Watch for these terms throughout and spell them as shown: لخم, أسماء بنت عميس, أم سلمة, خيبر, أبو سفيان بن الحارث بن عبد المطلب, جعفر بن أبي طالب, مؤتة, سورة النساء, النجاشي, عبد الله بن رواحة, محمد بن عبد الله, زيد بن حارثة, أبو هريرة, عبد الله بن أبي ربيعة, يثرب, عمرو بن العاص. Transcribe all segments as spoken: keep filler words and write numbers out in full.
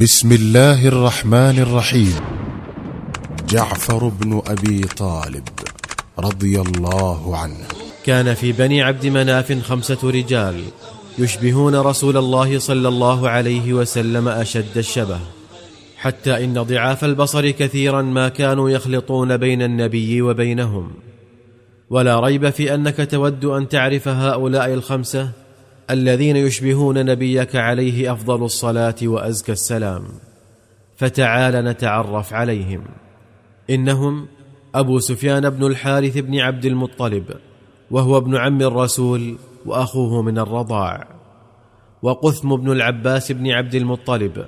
بسم الله الرحمن الرحيم. جعفر بن أبي طالب رضي الله عنه. كان في بني عبد مناف خمسة رجال يشبهون رسول الله صلى الله عليه وسلم أشد الشبه، حتى إن ضعاف البصر كثيرا ما كانوا يخلطون بين النبي وبينهم. ولا ريب في أنك تود أن تعرف هؤلاء الخمسة الذين يشبهون نبيك عليه أفضل الصلاة وأزكى السلام، فتعال نتعرف عليهم. إنهم أبو سفيان بن الحارث بن عبد المطلب، وهو ابن عم الرسول وأخوه من الرضاع، وقثم بن العباس بن عبد المطلب،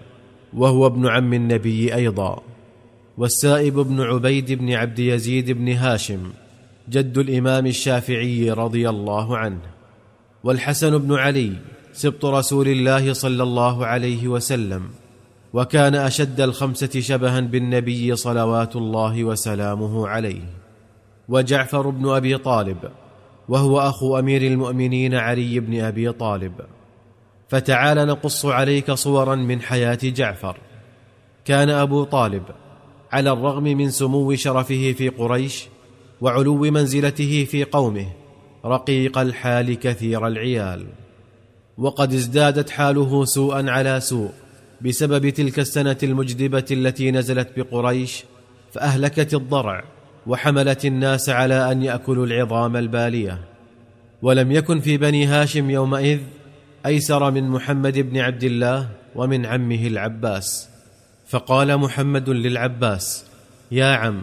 وهو ابن عم النبي أيضا، والسائب بن عبيد بن عبد يزيد بن هاشم جد الإمام الشافعي رضي الله عنه، والحسن بن علي سبط رسول الله صلى الله عليه وسلم. وكان أشد الخمسة شبها بالنبي صلوات الله وسلامه عليه. وجعفر بن أبي طالب، وهو أخو أمير المؤمنين علي بن أبي طالب. فتعال نقص عليك صورا من حياة جعفر. كان أبو طالب على الرغم من سمو شرفه في قريش وعلو منزلته في قومه رقيق الحال كثير العيال، وقد ازدادت حاله سوءا على سوء بسبب تلك السنة المجدبة التي نزلت بقريش فأهلكت الضرع وحملت الناس على أن يأكلوا العظام البالية. ولم يكن في بني هاشم يومئذ أيسر من محمد بن عبد الله ومن عمه العباس. فقال محمد للعباس: يا عم،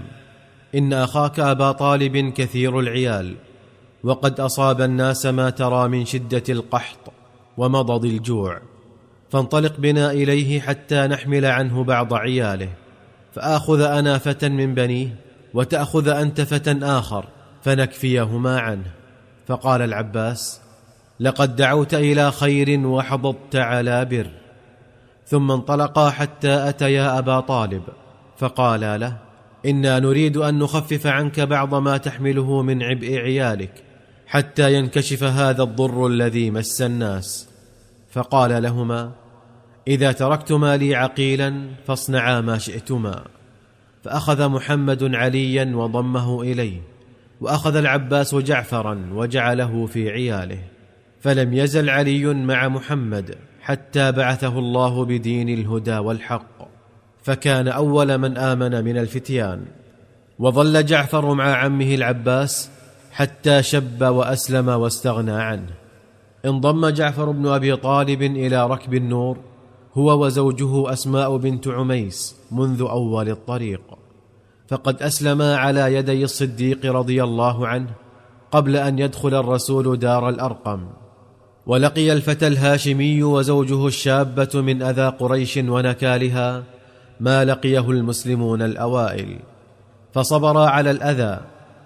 إن أخاك أبا طالب كثير العيال، وقد أصاب الناس ما ترى من شدة القحط ومضض الجوع، فانطلق بنا إليه حتى نحمل عنه بعض عياله، فآخذ أنا فتى من بنيه وتأخذ أنت فتى آخر فنكفيهما عنه. فقال العباس: لقد دعوت إلى خير وحضضت على بر. ثم انطلقا حتى أتيا أبا طالب، فقالا له: إنا نريد أن نخفف عنك بعض ما تحمله من عبء عيالك حتى ينكشف هذا الضر الذي مس الناس. فقال لهما: إذا تركتما لي عقيلا فاصنعا ما شئتما. فأخذ محمد عليا وضمه إليه، وأخذ العباس جعفرا وجعله في عياله. فلم يزل علي مع محمد حتى بعثه الله بدين الهدى والحق، فكان أول من آمن من الفتيان. وظل جعفر مع عمه العباس حتى شب وأسلم واستغنى عنه. انضم جعفر بن أبي طالب إلى ركب النور هو وزوجه أسماء بنت عميس منذ أول الطريق، فقد أسلما على يدي الصديق رضي الله عنه قبل أن يدخل الرسول دار الأرقم. ولقي الفتى الهاشمي وزوجه الشابة من أذى قريش ونكالها ما لقيه المسلمون الأوائل، فصبرا على الأذى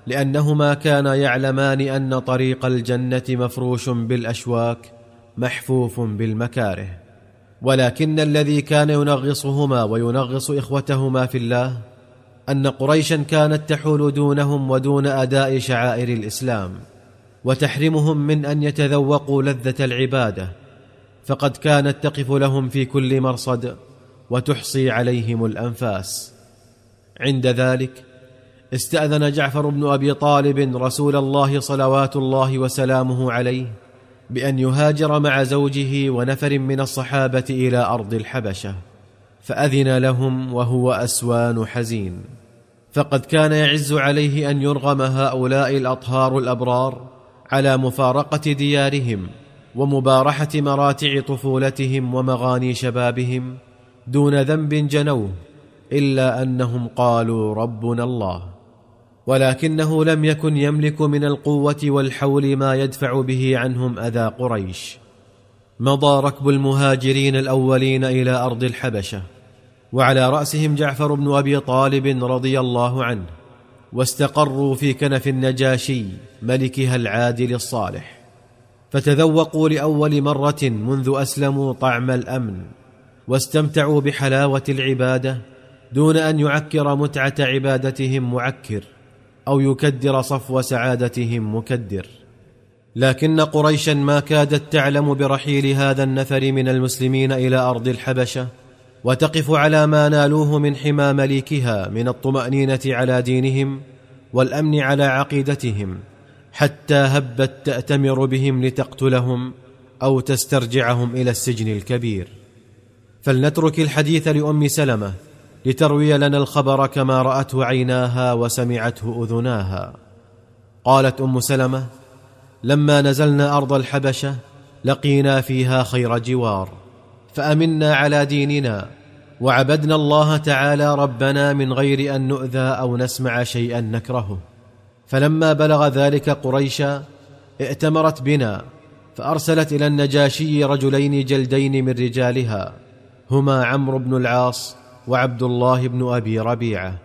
لأنهما كانا يعلمان أن طريق الجنة مفروش بالأشواك محفوف بالمكاره. ولكن الذي كان ينغصهما وينغص إخوتهما في الله أن قريشا كانت تحول دونهم ودون أداء شعائر الإسلام، وتحرمهم من أن يتذوقوا لذة العبادة، فقد كانت تقف لهم في كل مرصد وتحصي عليهم الأنفاس. عند ذلك استأذن جعفر بن أبي طالب رسول الله صلوات الله وسلامه عليه بأن يهاجر مع زوجه ونفر من الصحابة إلى أرض الحبشة، فأذن لهم وهو أسوان حزين، فقد كان يعز عليه أن يرغم هؤلاء الأطهار الأبرار على مفارقة ديارهم ومبارحة مراتع طفولتهم ومغاني شبابهم دون ذنب جنوه، إلا أنهم قالوا ربنا الله، ولكنه لم يكن يملك من القوة والحول ما يدفع به عنهم أذى قريش. مضى ركب المهاجرين الأولين إلى أرض الحبشة، وعلى رأسهم جعفر بن أبي طالب رضي الله عنه، واستقروا في كنف النجاشي ملكها العادل الصالح، فتذوقوا لأول مرة منذ أسلموا طعم الأمن، واستمتعوا بحلاوة العبادة دون أن يعكر متعة عبادتهم معكر أو يكدر صفو سعادتهم مكدر. لكن قريشا ما كادت تعلم برحيل هذا النفر من المسلمين إلى أرض الحبشة وتقف على ما نالوه من حمى مليكها من الطمأنينة على دينهم والأمن على عقيدتهم، حتى هبت تأتمر بهم لتقتلهم أو تسترجعهم إلى السجن الكبير. فلنترك الحديث لأم سلمة لتروي لنا الخبر كما رأته عيناها وسمعته أذناها. قالت أم سلمة: لما نزلنا أرض الحبشة لقينا فيها خير جوار، فأمنا على ديننا وعبدنا الله تعالى ربنا من غير أن نؤذى أو نسمع شيئا نكرهه. فلما بلغ ذلك قريشا ائتمرت بنا، فأرسلت إلى النجاشي رجلين جلدين من رجالها، هما عمرو بن العاص وعبد الله بن أبي ربيعة،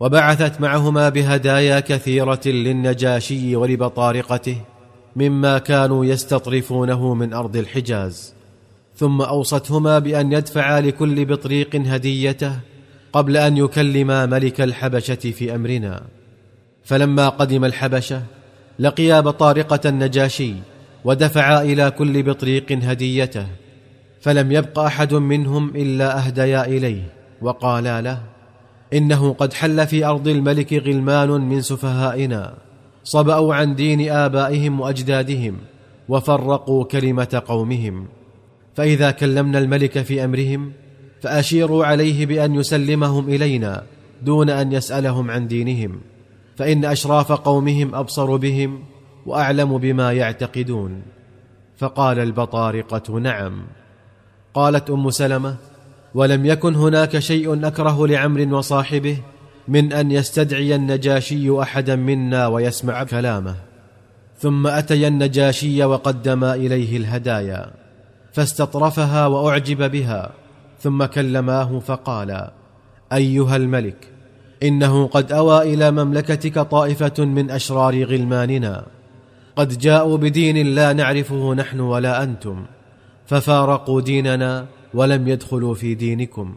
وبعثت معهما بهدايا كثيرة للنجاشي ولبطارقته مما كانوا يستطرفونه من أرض الحجاز. ثم أوصتهما بأن يدفعا لكل بطريق هديته قبل أن يكلما ملك الحبشة في أمرنا. فلما قدم الحبشة لقيا بطارقة النجاشي ودفعا إلى كل بطريق هديته، فلم يبق أحد منهم إلا أهديا إليه، وقالا له: إنه قد حل في أرض الملك غلمان من سفهائنا، صبأوا عن دين آبائهم وأجدادهم وفرقوا كلمة قومهم، فإذا كلمنا الملك في أمرهم فأشيروا عليه بأن يسلمهم إلينا دون أن يسألهم عن دينهم، فإن أشراف قومهم أبصر بهم وأعلم بما يعتقدون. فقال البطارقة: نعم. قالت أم سلمة: ولم يكن هناك شيء أكره لعمرو وصاحبه من أن يستدعي النجاشي أحدا منا ويسمع كلامه. ثم أتي النجاشي وقدما إليه الهدايا، فاستطرفها وأعجب بها، ثم كلماه فقال: أيها الملك، إنه قد أوى إلى مملكتك طائفة من أشرار غلماننا، قد جاءوا بدين لا نعرفه نحن ولا أنتم، ففارقوا ديننا ولم يدخلوا في دينكم،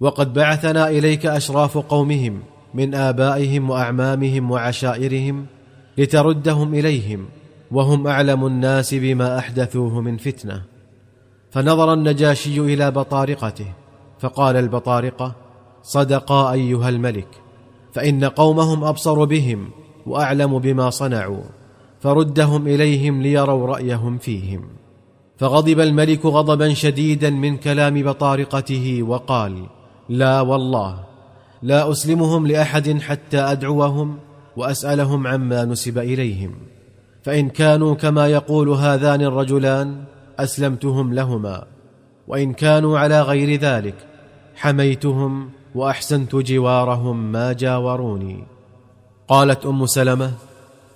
وقد بعثنا إليك أشراف قومهم من آبائهم وأعمامهم وعشائرهم لتردهم إليهم، وهم أعلم الناس بما أحدثوه من فتنة. فنظر النجاشي إلى بطارقته، فقال البطارقة: صدقا أيها الملك، فإن قومهم أبصر بهم وأعلم بما صنعوا، فردهم إليهم ليروا رأيهم فيهم. فغضب الملك غضبا شديدا من كلام بطارقته، وقال: لا والله، لا أسلمهم لأحد حتى أدعوهم وأسألهم عما نسب إليهم، فإن كانوا كما يقول هذان الرجلان أسلمتهم لهما، وإن كانوا على غير ذلك حميتهم وأحسنت جوارهم ما جاوروني. قالت أم سلمة: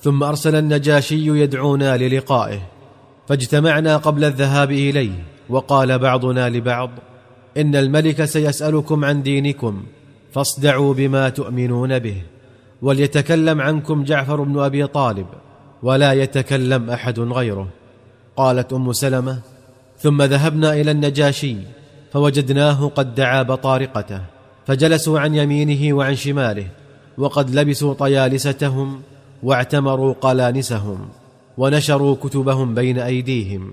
ثم أرسل النجاشي يدعونا للقائه، فاجتمعنا قبل الذهاب إليه، وقال بعضنا لبعض: إن الملك سيسألكم عن دينكم، فاصدعوا بما تؤمنون به، وليتكلم عنكم جعفر بن أبي طالب، ولا يتكلم أحد غيره. قالت أم سلمة: ثم ذهبنا إلى النجاشي، فوجدناه قد دعا بطارقته، فجلسوا عن يمينه وعن شماله، وقد لبسوا طيالستهم واعتمروا قلانسهم ونشروا كتبهم بين أيديهم.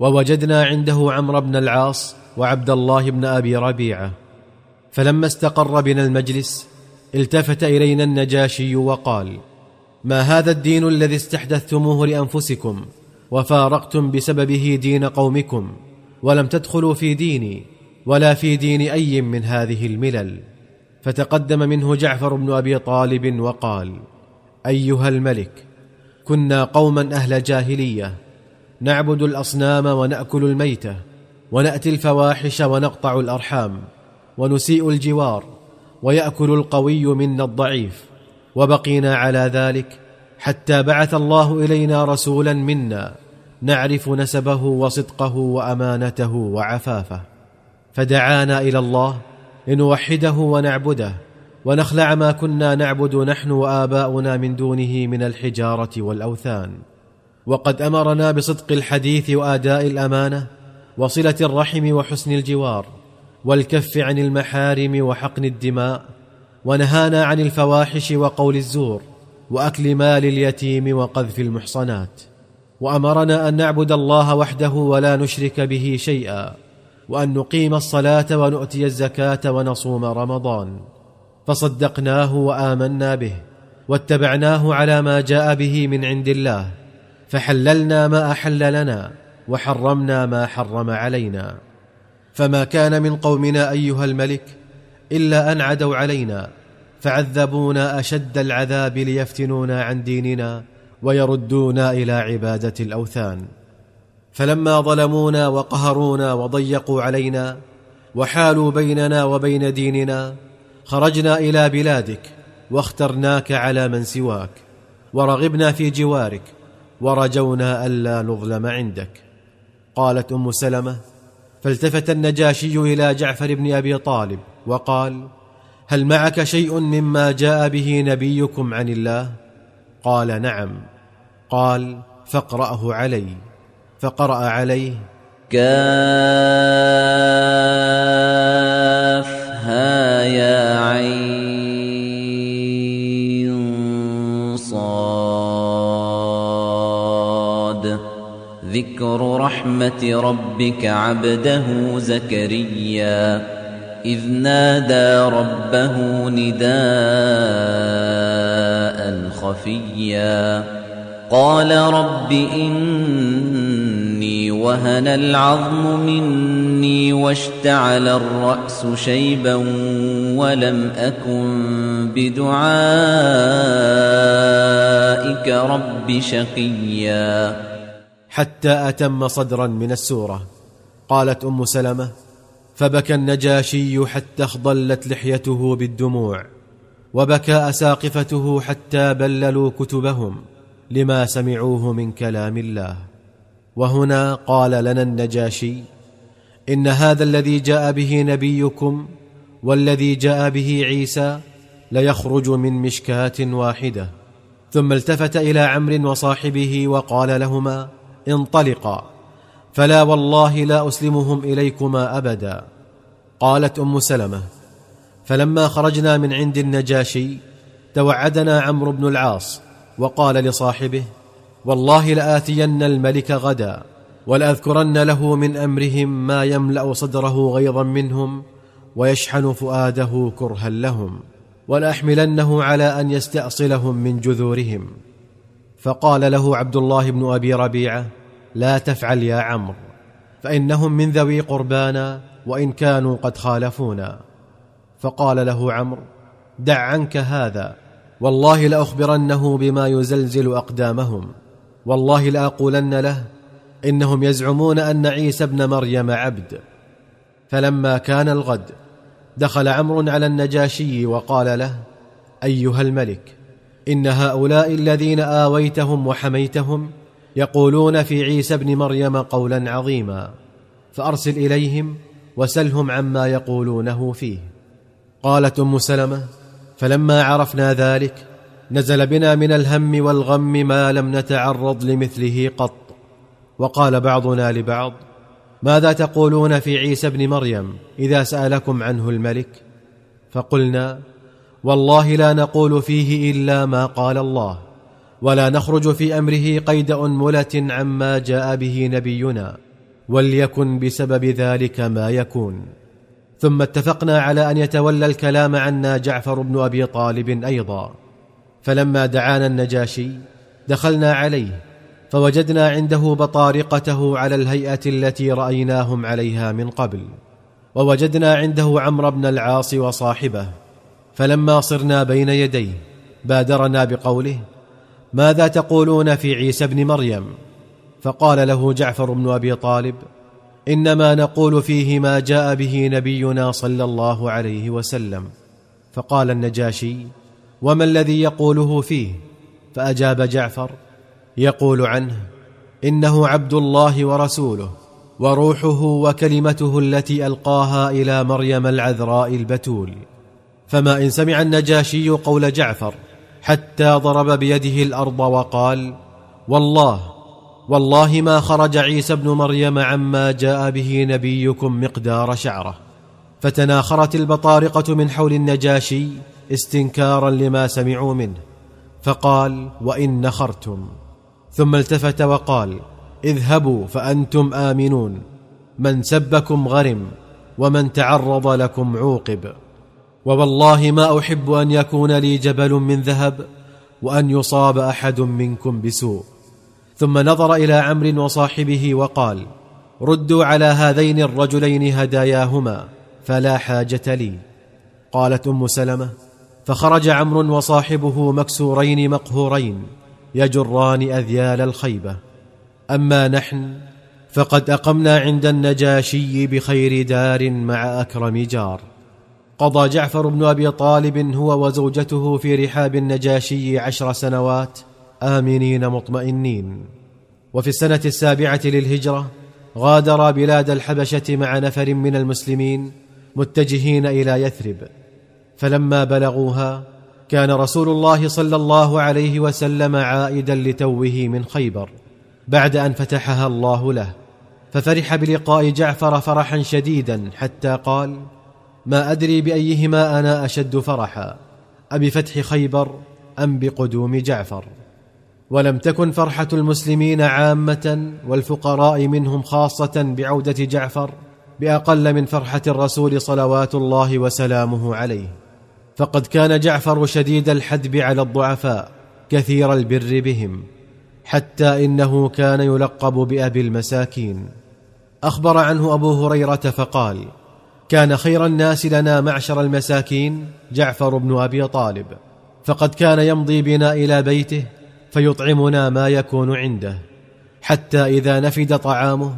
ووجدنا عنده عمرو بن العاص وعبد الله بن أبي ربيعة. فلما استقر بنا المجلس التفت إلينا النجاشي وقال: ما هذا الدين الذي استحدثتموه لأنفسكم وفارقتم بسببه دين قومكم، ولم تدخلوا في ديني ولا في دين أي من هذه الملل؟ فتقدم منه جعفر بن أبي طالب وقال: أيها الملك، كنا قوما أهل جاهلية، نعبد الأصنام ونأكل الميتة ونأتي الفواحش ونقطع الأرحام ونسيء الجوار، ويأكل القوي منا الضعيف، وبقينا على ذلك حتى بعث الله إلينا رسولا منا نعرف نسبه وصدقه وأمانته وعفافه، فدعانا إلى الله لنوحده ونعبده ونخلع ما كنا نعبد نحن وآباؤنا من دونه من الحجارة والأوثان. وقد أمرنا بصدق الحديث وأداء الأمانة وصلة الرحم وحسن الجوار والكف عن المحارم وحقن الدماء، ونهانا عن الفواحش وقول الزور وأكل مال اليتيم وقذف المحصنات، وأمرنا أن نعبد الله وحده ولا نشرك به شيئا، وأن نقيم الصلاة ونؤتي الزكاة ونصوم رمضان، فصدقناه وآمنا به واتبعناه على ما جاء به من عند الله، فحللنا ما أحل لنا وحرمنا ما حرم علينا. فما كان من قومنا أيها الملك إلا أن عدوا علينا فعذبونا أشد العذاب ليفتنونا عن ديننا ويردونا إلى عبادة الأوثان. فلما ظلمونا وقهرونا وضيقوا علينا وحالوا بيننا وبين ديننا خرجنا إلى بلادك واخترناك على من سواك ورغبنا في جوارك ورجونا ألا نظلم عندك. قالت أم سلمة: فالتفت النجاشي إلى جعفر بن أبي طالب وقال: هل معك شيء مما جاء به نبيكم عن الله؟ قال: نعم. قال: فاقرأه علي. فقرأ عليه: كافها يا عين صاد، ذكر رحمة ربك عبده زكريا إذ نادى ربه نداء خفيا قال رب إني وهن العظم مني واشتعل الرأس شيبا ولم أكن بدعائك رب شقيا، حتى أتم صدرا من السورة. قالت أم سلمة: فبكى النجاشي حتى اخضلت لحيته بالدموع، وبكى أساقفته حتى بللوا كتبهم لما سمعوه من كلام الله. وهنا قال لنا النجاشي: إن هذا الذي جاء به نبيكم والذي جاء به عيسى ليخرج من مشكاة واحدة. ثم التفت إلى عمرو وصاحبه وقال لهما: انطلقا، فلا والله لا أسلمهم إليكما أبدا. قالت أم سلمة: فلما خرجنا من عند النجاشي توعدنا عمرو بن العاص وقال لصاحبه: والله لآتين الملك غدا ولأذكرن له من أمرهم ما يملأ صدره غيظا منهم ويشحن فؤاده كرها لهم، ولأحملنه على أن يستأصلهم من جذورهم. فقال له عبد الله بن أبي ربيعة: لا تفعل يا عمرو، فإنهم من ذوي قربانا وإن كانوا قد خالفونا. فقال له عمرو: دع عنك هذا، والله لأخبرنه بما يزلزل أقدامهم، والله لأقولن له إنهم يزعمون أن عيسى ابن مريم عبد. فلما كان الغد دخل عمرو على النجاشي وقال له: أيها الملك، إن هؤلاء الذين آويتهم وحميتهم يقولون في عيسى ابن مريم قولا عظيما، فأرسل إليهم وسلهم عما يقولونه فيه. قالت أم سلمة: فلما عرفنا ذلك نزل بنا من الهم والغم ما لم نتعرض لمثله قط، وقال بعضنا لبعض: ماذا تقولون في عيسى ابن مريم إذا سألكم عنه الملك؟ فقلنا: والله لا نقول فيه إلا ما قال الله، ولا نخرج في أمره قيد أنملة عما جاء به نبينا، وليكن بسبب ذلك ما يكون. ثم اتفقنا على أن يتولى الكلام عنا جعفر بن أبي طالب أيضا. فلما دعانا النجاشي دخلنا عليه فوجدنا عنده بطارقته على الهيئة التي رأيناهم عليها من قبل، ووجدنا عنده عمرو بن العاص وصاحبه. فلما صرنا بين يديه بادرنا بقوله: ماذا تقولون في عيسى بن مريم؟ فقال له جعفر بن أبي طالب: إنما نقول فيه ما جاء به نبينا صلى الله عليه وسلم. فقال النجاشي: وما الذي يقوله فيه؟ فأجاب جعفر: يقول عنه: إنه عبد الله ورسوله وروحه وكلمته التي ألقاها إلى مريم العذراء البتول. فما إن سمع النجاشي قول جعفر حتى ضرب بيده الأرض وقال: والله والله ما خرج عيسى بن مريم عما جاء به نبيكم مقدار شعره. فتناخرت البطارقة من حول النجاشي استنكارا لما سمعوا منه، فقال: وإن نخرتم. ثم التفت وقال: اذهبوا فأنتم آمنون، من سبكم غرم ومن تعرض لكم عوقب. ووالله ما أحب أن يكون لي جبل من ذهب وأن يصاب أحد منكم بسوء. ثم نظر إلى عمرو وصاحبه وقال: ردوا على هذين الرجلين هداياهما فلا حاجة لي. قالت أم سلمة: فخرج عمرو وصاحبه مكسورين مقهورين يجران أذيال الخيبة. أما نحن فقد أقمنا عند النجاشي بخير دار مع أكرم جار. قضى جعفر بن أبي طالب هو وزوجته في رحاب النجاشي عشر سنوات آمنين مطمئنين. وفي السنة السابعة للهجرة غادر بلاد الحبشة مع نفر من المسلمين متجهين إلى يثرب. فلما بلغوها كان رسول الله صلى الله عليه وسلم عائدا لتوه من خيبر بعد أن فتحها الله له، ففرح بلقاء جعفر فرحا شديدا حتى قال: ما أدري بأيهما أنا أشد فرحا، أبفتح خيبر أم بقدوم جعفر؟ ولم تكن فرحة المسلمين عامة والفقراء منهم خاصة بعودة جعفر بأقل من فرحة الرسول صلوات الله وسلامه عليه، فقد كان جعفر شديد الحدب على الضعفاء كثير البر بهم، حتى إنه كان يلقب بأبي المساكين. أخبر عنه أبو هريرة فقال: كان خير الناس لنا معشر المساكين جعفر بن أبي طالب، فقد كان يمضي بنا إلى بيته فيطعمنا ما يكون عنده، حتى إذا نفد طعامه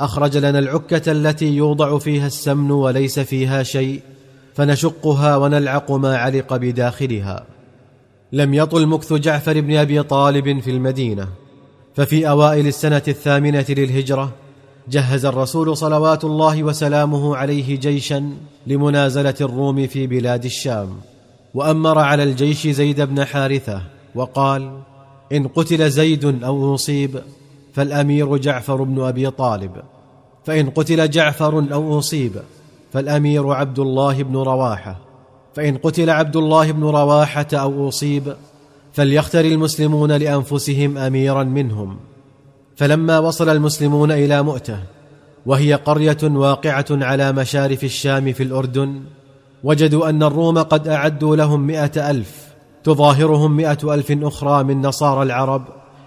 أخرج لنا العكة التي يوضع فيها السمن وليس فيها شيء فنشقها ونلعق ما علق بداخلها. لم يطل مكث جعفر بن أبي طالب في المدينة، ففي أوائل السنة الثامنة للهجرة جهز الرسول صلوات الله وسلامه عليه جيشا لمنازلة الروم في بلاد الشام، وأمر على الجيش زيد بن حارثة وقال: إن قتل زيد أو أصيب فالأمير جعفر بن أبي طالب، فإن قتل جعفر أو أصيب فالأمير عبد الله بن رواحة، فإن قتل عبد الله بن رواحة أو أصيب فليختر المسلمون لأنفسهم أميرا منهم. فلما وصل المسلمون إلى مؤتة، وهي قرية واقعة على مشارف الشام في الأردن، وجدوا أن الروم قد أعدوا لهم مئة ألف تظاهرهم مئة ألف أخرى من نصارى العرب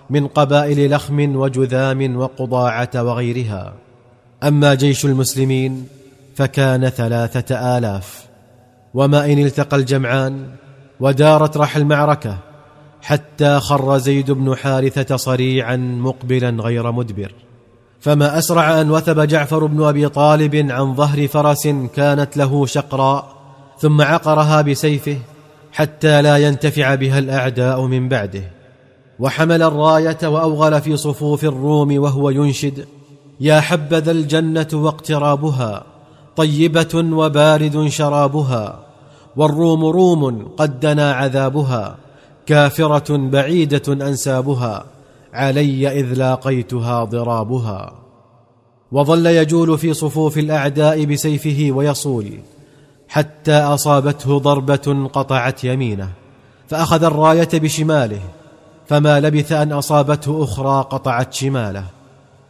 من قبائل لخم وجذام وقضاعة وغيرها. أما جيش المسلمين فكان ثلاثة آلاف. وما إن التقى الجمعان ودارت رحى المعركة حتى خر زيد بن حارثة صريعا مقبلا غير مدبر. فما أسرع أن وثب جعفر بن أبي طالب عن ظهر فرس كانت له شقراء، ثم عقرها بسيفه حتى لا ينتفع بها الأعداء من بعده، وحمل الراية وأوغل في صفوف الروم وهو ينشد: يا حبذا الجنة واقترابها، طيبة وبارد شرابها، والروم روم قد دنا عذابها، كافرة بعيدة أنسابها، علي إذ لاقيتها ضرابها. وظل يجول في صفوف الأعداء بسيفه ويصول حتى أصابته ضربة قطعت يمينه، فأخذ الراية بشماله، فما لبث أن أصابته أخرى قطعت شماله،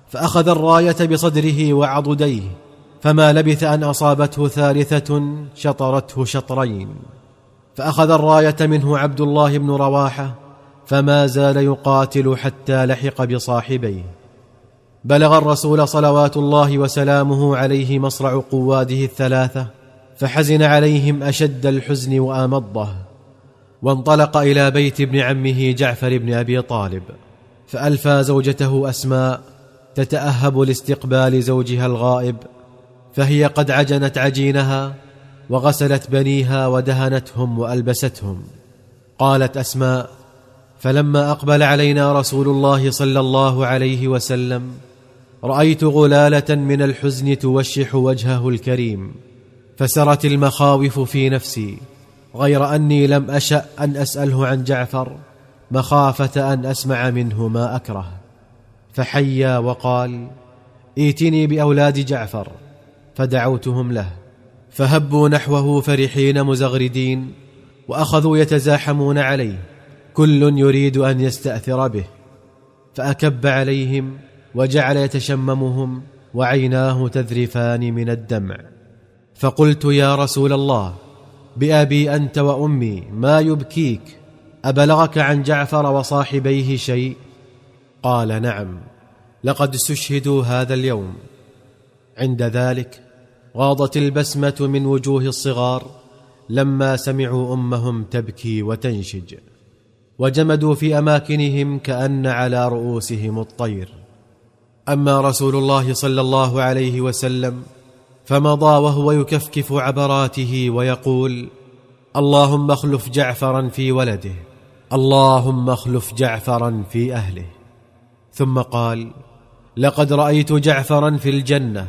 فأخذ الراية بصدره وعضديه، فما لبث أن أصابته ثالثة شطرته شطرين، فأخذ الراية منه عبد الله بن رواحة، فما زال يقاتل حتى لحق بصاحبيه. بلغ الرسول صلوات الله وسلامه عليه مصرع قواده الثلاثة، فحزن عليهم أشد الحزن وأمضه، وانطلق إلى بيت ابن عمه جعفر بن أبي طالب، فألفى زوجته أسماء تتأهب لاستقبال زوجها الغائب، فهي قد عجنت عجينها وغسلت بنيها ودهنتهم وألبستهم. قالت أسماء: فلما أقبل علينا رسول الله صلى الله عليه وسلم رأيت غلالة من الحزن توشح وجهه الكريم، فسرت المخاوف في نفسي، غير أني لم أشأ أن أسأله عن جعفر مخافة أن أسمع منه ما أكره، فحيا وقال: ائتني بأولاد جعفر. فدعوتهم له فهبوا نحوه فرحين مزغردين، وأخذوا يتزاحمون عليه كل يريد أن يستأثر به، فأكب عليهم وجعل يتشممهم وعيناه تذرفان من الدمع، فقلت: يا رسول الله، بأبي أنت وأمي، ما يبكيك؟ أبلغك عن جعفر وصاحبيه شيء؟ قال: نعم، لقد استشهدوا هذا اليوم. عند ذلك غاضت البسمة من وجوه الصغار لما سمعوا أمهم تبكي وتنشج، وجمدوا في أماكنهم كأن على رؤوسهم الطير. أما رسول الله صلى الله عليه وسلم فمضى وهو يكفكف عبراته ويقول: اللهم اخلف جعفرا في ولده، اللهم اخلف جعفرا في أهله. ثم قال: لقد رأيت جعفرا في الجنة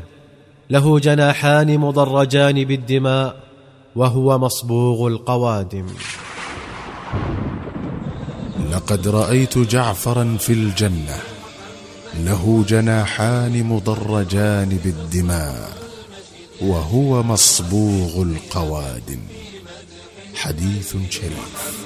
له جناحان مضرجان بالدماء وهو مصبوغ القوادم. لقد رأيت جعفرا في الجنة له جناحان مضرجان بالدماء وهو مصبوغ القوادم. حديث شريف.